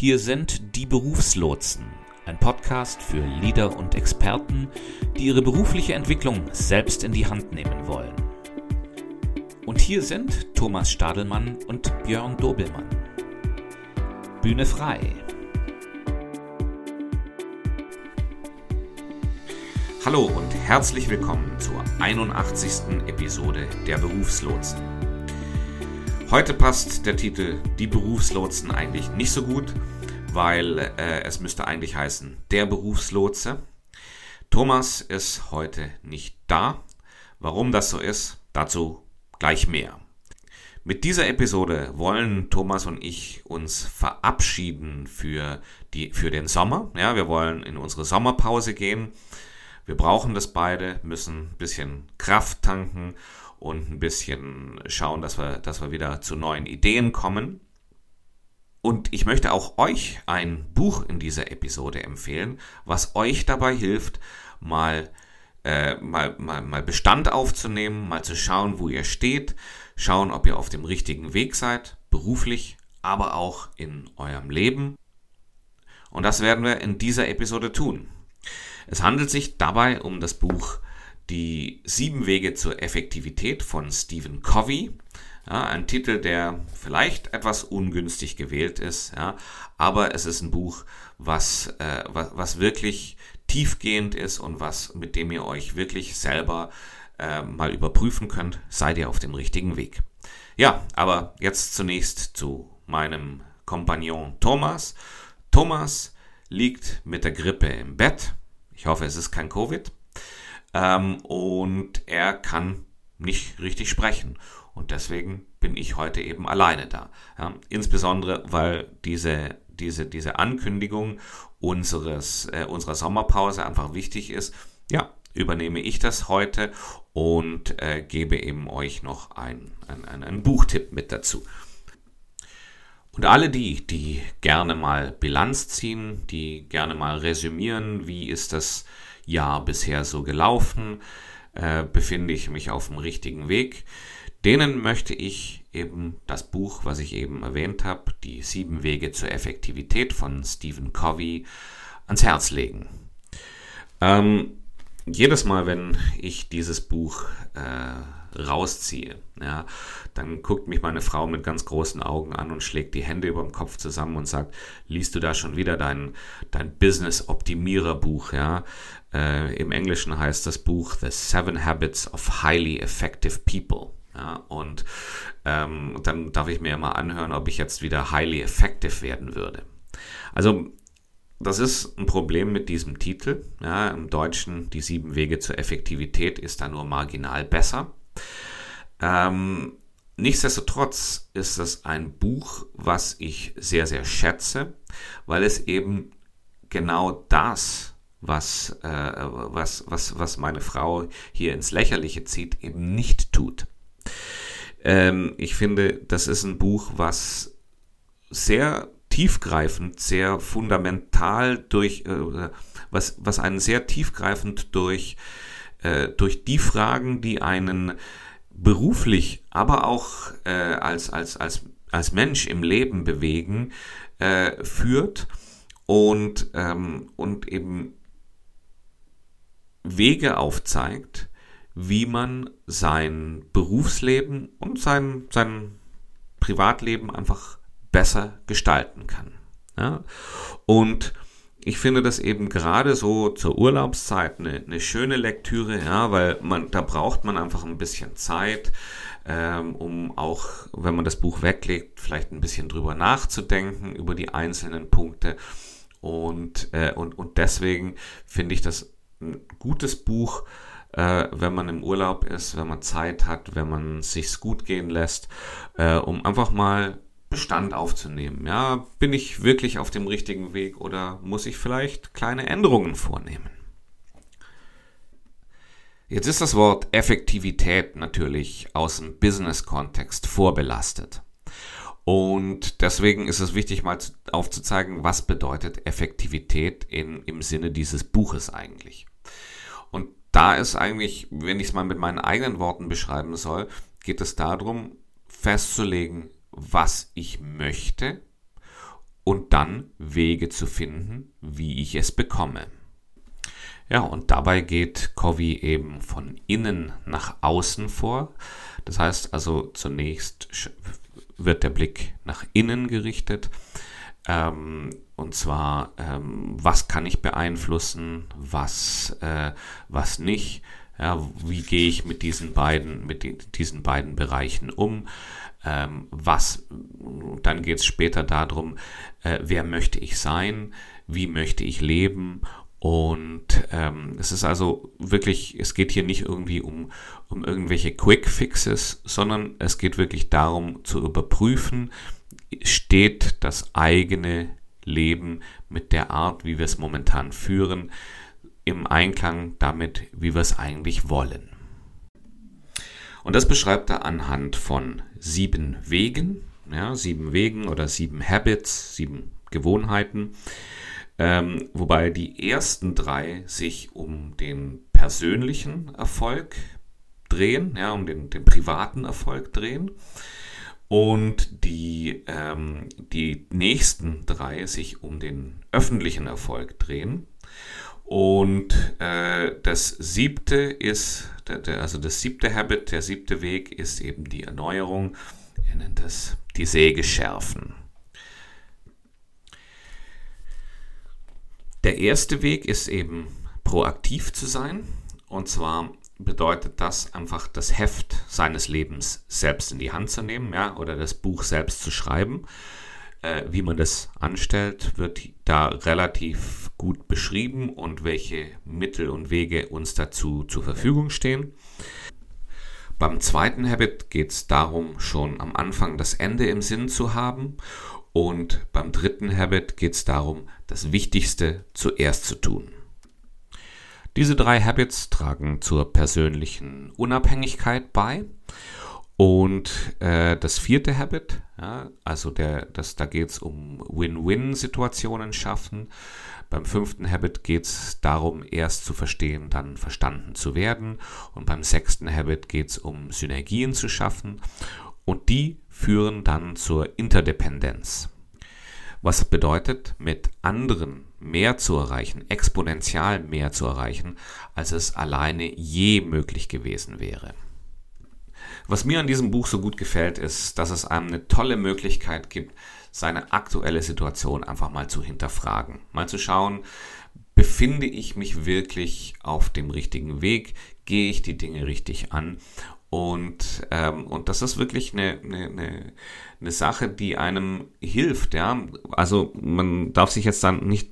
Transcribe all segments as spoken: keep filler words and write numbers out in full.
Hier sind die Berufslotsen, ein Podcast für Leader und Experten, die ihre berufliche Entwicklung selbst in die Hand nehmen wollen. Und hier sind Thomas Stadelmann und Björn Dobelmann. Bühne frei. Hallo und herzlich willkommen zur einundachtzigsten Episode der Berufslotsen. Heute passt der Titel Die Berufslotsen eigentlich nicht so gut, weil äh, es müsste eigentlich heißen Der Berufslotse. Thomas ist heute nicht da. Warum das so ist, dazu gleich mehr. Mit dieser Episode wollen Thomas und ich uns verabschieden für, die, für den Sommer. Ja, wir wollen in unsere Sommerpause gehen. Wir brauchen das beide, müssen ein bisschen Kraft tanken und ein bisschen schauen, dass wir, dass wir wieder zu neuen Ideen kommen. Und ich möchte auch euch ein Buch in dieser Episode empfehlen, was euch dabei hilft, mal, äh, mal, mal, mal Bestand aufzunehmen, mal zu schauen, wo ihr steht, schauen, ob ihr auf dem richtigen Weg seid, beruflich, aber auch in eurem Leben. Und das werden wir in dieser Episode tun. Es handelt sich dabei um das Buch Die sieben Wege zur Effektivität von Stephen Covey. Ja, ein Titel, der vielleicht etwas ungünstig gewählt ist, ja, aber es ist ein Buch, was, äh, was, was wirklich tiefgehend ist und was, mit dem ihr euch wirklich selber äh, mal überprüfen könnt, seid ihr auf dem richtigen Weg. Ja, aber jetzt zunächst zu meinem Kompagnon Thomas. Thomas liegt mit der Grippe im Bett. Ich hoffe, es ist kein Covid. Und er kann nicht richtig sprechen und deswegen bin ich heute eben alleine da. Ja, insbesondere, weil diese, diese, diese Ankündigung unseres, äh, unserer Sommerpause einfach wichtig ist, ja, übernehme ich das heute und äh, gebe eben euch noch einen ein, ein Buchtipp mit dazu. Und alle die, die gerne mal Bilanz ziehen, die gerne mal resümieren, wie ist das Jahr bisher so gelaufen, äh, befinde ich mich auf dem richtigen Weg, denen möchte ich eben das Buch, was ich eben erwähnt habe, die sieben Wege zur Effektivität von Stephen Covey, ans Herz legen. Ähm, jedes Mal, wenn ich dieses Buch äh, rausziehe, ja, dann guckt mich meine Frau mit ganz großen Augen an und schlägt die Hände über den Kopf zusammen und sagt, liest du da schon wieder dein, dein Business-Optimierer-Buch, ja? Äh, im Englischen heißt das Buch The Seven Habits of Highly Effective People. Ja, und ähm, dann darf ich mir immer anhören, ob ich jetzt wieder highly effective werden würde. Also das ist ein Problem mit diesem Titel. Ja, im Deutschen die sieben Wege zur Effektivität ist da nur marginal besser. Ähm, nichtsdestotrotz ist das ein Buch, was ich sehr, sehr schätze, weil es eben genau das, was, äh, was, was, was meine Frau hier ins Lächerliche zieht, eben nicht tut. Ähm, ich finde, das ist ein Buch, was sehr tiefgreifend, sehr fundamental durch, äh, was, was einen sehr tiefgreifend durch, äh, durch die Fragen, die einen beruflich, aber auch äh, als, als, als, als Mensch im Leben bewegen, äh, führt und, ähm, und eben Wege aufzeigt, wie man sein Berufsleben und sein, sein Privatleben einfach besser gestalten kann. Ja? Und ich finde das eben gerade so zur Urlaubszeit eine, eine schöne Lektüre, ja, weil man, da braucht man einfach ein bisschen Zeit, ähm, um auch, wenn man das Buch weglegt, vielleicht ein bisschen drüber nachzudenken, über die einzelnen Punkte. Und, äh, und, und deswegen finde ich das ein gutes Buch, äh, wenn man im Urlaub ist, wenn man Zeit hat, wenn man sich's gut gehen lässt, äh, um einfach mal Bestand aufzunehmen. Ja, bin ich wirklich auf dem richtigen Weg oder muss ich vielleicht kleine Änderungen vornehmen? Jetzt ist das Wort Effektivität natürlich aus dem Business-Kontext vorbelastet. Und deswegen ist es wichtig, mal aufzuzeigen, was bedeutet Effektivität in, im Sinne dieses Buches eigentlich. Und da ist eigentlich, wenn ich es mal mit meinen eigenen Worten beschreiben soll, geht es darum, festzulegen, was ich möchte und dann Wege zu finden, wie ich es bekomme. Ja, und dabei geht Covey eben von innen nach außen vor. Das heißt also, zunächst wird der Blick nach innen gerichtet. Ähm, und zwar, ähm, was kann ich beeinflussen, was, äh, was nicht. Ja, wie gehe ich mit diesen beiden, mit die, diesen beiden Bereichen um? Ähm, was, dann geht es später darum, äh, wer möchte ich sein? Wie möchte ich leben? Und ähm, es ist also wirklich, es geht hier nicht irgendwie um, um irgendwelche Quick Fixes, sondern es geht wirklich darum zu überprüfen, steht das eigene Leben mit der Art, wie wir es momentan führen, im Einklang damit, wie wir es eigentlich wollen. Und das beschreibt er anhand von sieben Wegen, ja, sieben Wegen oder sieben Habits, sieben Gewohnheiten, ähm, wobei die ersten drei sich um den persönlichen Erfolg drehen, ja, um den, den privaten Erfolg drehen. Und die, ähm, die nächsten drei sich um den öffentlichen Erfolg drehen. Und äh, das siebte ist, der, der, also das siebte Habit, der siebte Weg ist eben die Erneuerung. Er nennt das die Säge schärfen. Der erste Weg ist eben proaktiv zu sein. Und zwar bedeutet das einfach, das Heft seines Lebens selbst in die Hand zu nehmen, ja, oder das Buch selbst zu schreiben. Äh, wie man das anstellt, wird da relativ gut beschrieben und welche Mittel und Wege uns dazu zur Verfügung stehen. Beim zweiten Habit geht es darum, schon am Anfang das Ende im Sinn zu haben. Und beim dritten Habit geht es darum, das Wichtigste zuerst zu tun. Diese drei Habits tragen zur persönlichen Unabhängigkeit bei. Und äh, das vierte Habit, ja, also der, das, da geht es um Win-Win-Situationen schaffen. Beim fünften Habit geht es darum, erst zu verstehen, dann verstanden zu werden. Und beim sechsten Habit geht es um Synergien zu schaffen. Und die führen dann zur Interdependenz. Was bedeutet, mit anderen mehr zu erreichen, exponentiell mehr zu erreichen, als es alleine je möglich gewesen wäre. Was mir an diesem Buch so gut gefällt, ist, dass es einem eine tolle Möglichkeit gibt, seine aktuelle Situation einfach mal zu hinterfragen. Mal zu schauen, befinde ich mich wirklich auf dem richtigen Weg? Gehe ich die Dinge richtig an? Und, ähm, und das ist wirklich eine, eine, eine Sache, die einem hilft. Ja? Also man darf sich jetzt dann nicht...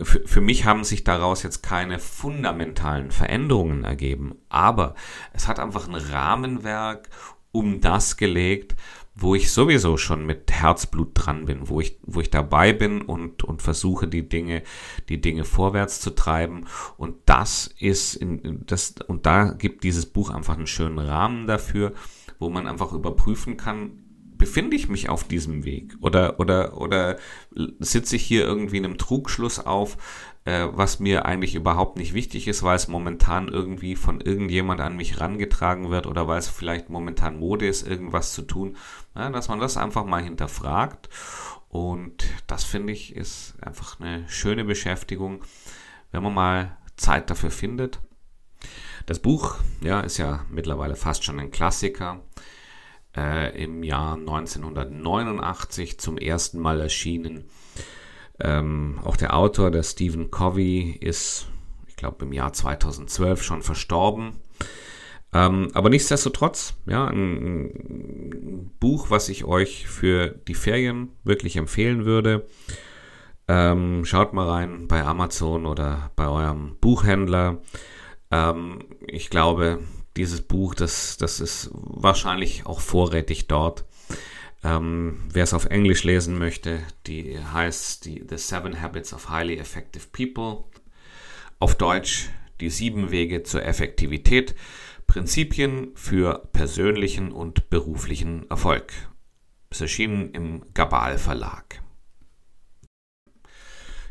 Für, für mich haben sich daraus jetzt keine fundamentalen Veränderungen ergeben, aber es hat einfach ein Rahmenwerk um das gelegt, wo ich sowieso schon mit Herzblut dran bin, wo ich, wo ich dabei bin und, und versuche, die Dinge, die Dinge vorwärts zu treiben. Und das ist, in, das, und da gibt dieses Buch einfach einen schönen Rahmen dafür, wo man einfach überprüfen kann, befinde ich mich auf diesem Weg oder, oder, oder sitze ich hier irgendwie einem Trugschluss auf, äh, was mir eigentlich überhaupt nicht wichtig ist, weil es momentan irgendwie von irgendjemand an mich rangetragen wird oder weil es vielleicht momentan Mode ist, irgendwas zu tun, ja, dass man das einfach mal hinterfragt. Und das, finde ich, ist einfach eine schöne Beschäftigung, wenn man mal Zeit dafür findet. Das Buch, ja, ist ja mittlerweile fast schon ein Klassiker. Äh, im Jahr neunzehnhundertneunundachtzig zum ersten Mal erschienen. Ähm, auch der Autor, der Stephen Covey, ist, ich glaube, im Jahr zweitausendzwölf schon verstorben. Ähm, aber nichtsdestotrotz, ja, ein, ein Buch, was ich euch für die Ferien wirklich empfehlen würde. Ähm, schaut mal rein bei Amazon oder bei eurem Buchhändler. Ähm, ich glaube, dieses Buch, das, das ist wahrscheinlich auch vorrätig dort. Ähm, wer es auf Englisch lesen möchte, die heißt die, The Seven Habits of Highly Effective People. Auf Deutsch die sieben Wege zur Effektivität. Prinzipien für persönlichen und beruflichen Erfolg. Es erschien im Gabal Verlag.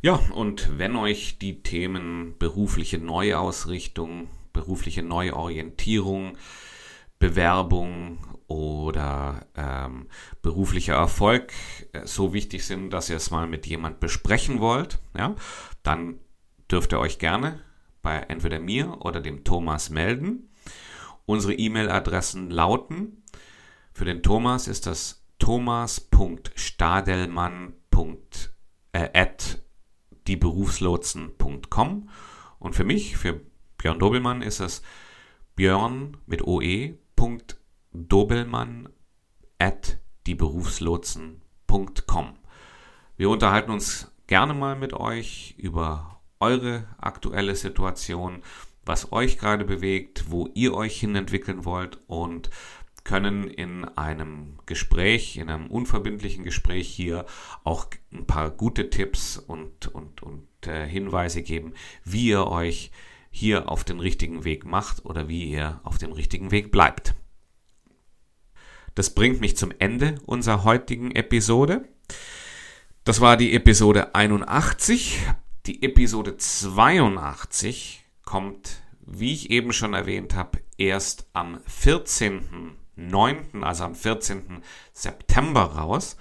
Ja, und wenn euch die Themen berufliche Neuausrichtung, berufliche Neuorientierung, Bewerbung oder ähm, beruflicher Erfolg so wichtig sind, dass ihr es mal mit jemand besprechen wollt, ja, dann dürft ihr euch gerne bei entweder mir oder dem Thomas melden. Unsere E-Mail-Adressen lauten, für den Thomas ist das thomas punkt stadelmann at die berufslotsen punkt com und für mich, für Björn Dobelmann, ist es björn mit oe Punkt Dobelmann at die berufslotsen punkt com. Wir unterhalten uns gerne mal mit euch über eure aktuelle Situation, was euch gerade bewegt, wo ihr euch hin entwickeln wollt, und können in einem Gespräch, in einem unverbindlichen Gespräch hier auch ein paar gute Tipps und, und, und äh, Hinweise geben, wie ihr euch hier auf den richtigen Weg macht oder wie ihr auf dem richtigen Weg bleibt. Das bringt mich zum Ende unserer heutigen Episode. Das war die Episode einundachtzig. Die Episode zweiundachtzig kommt, wie ich eben schon erwähnt habe, erst am vierzehnten neunten, also am vierzehnten September raus.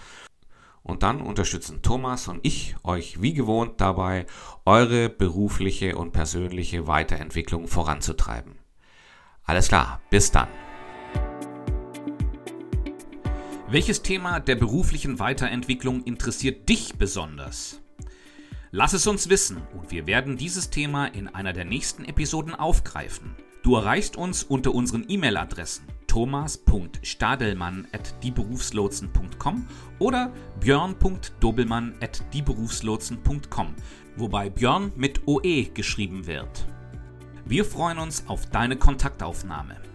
Und dann unterstützen Thomas und ich euch wie gewohnt dabei, eure berufliche und persönliche Weiterentwicklung voranzutreiben. Alles klar, bis dann. Welches Thema der beruflichen Weiterentwicklung interessiert dich besonders? Lass es uns wissen und wir werden dieses Thema in einer der nächsten Episoden aufgreifen. Du erreichst uns unter unseren E-Mail-Adressen thomas punkt stadelmann at die berufslotsen punkt com oder björn punkt dobelmann at die berufslotsen punkt com, wobei Björn mit O E geschrieben wird. Wir freuen uns auf deine Kontaktaufnahme.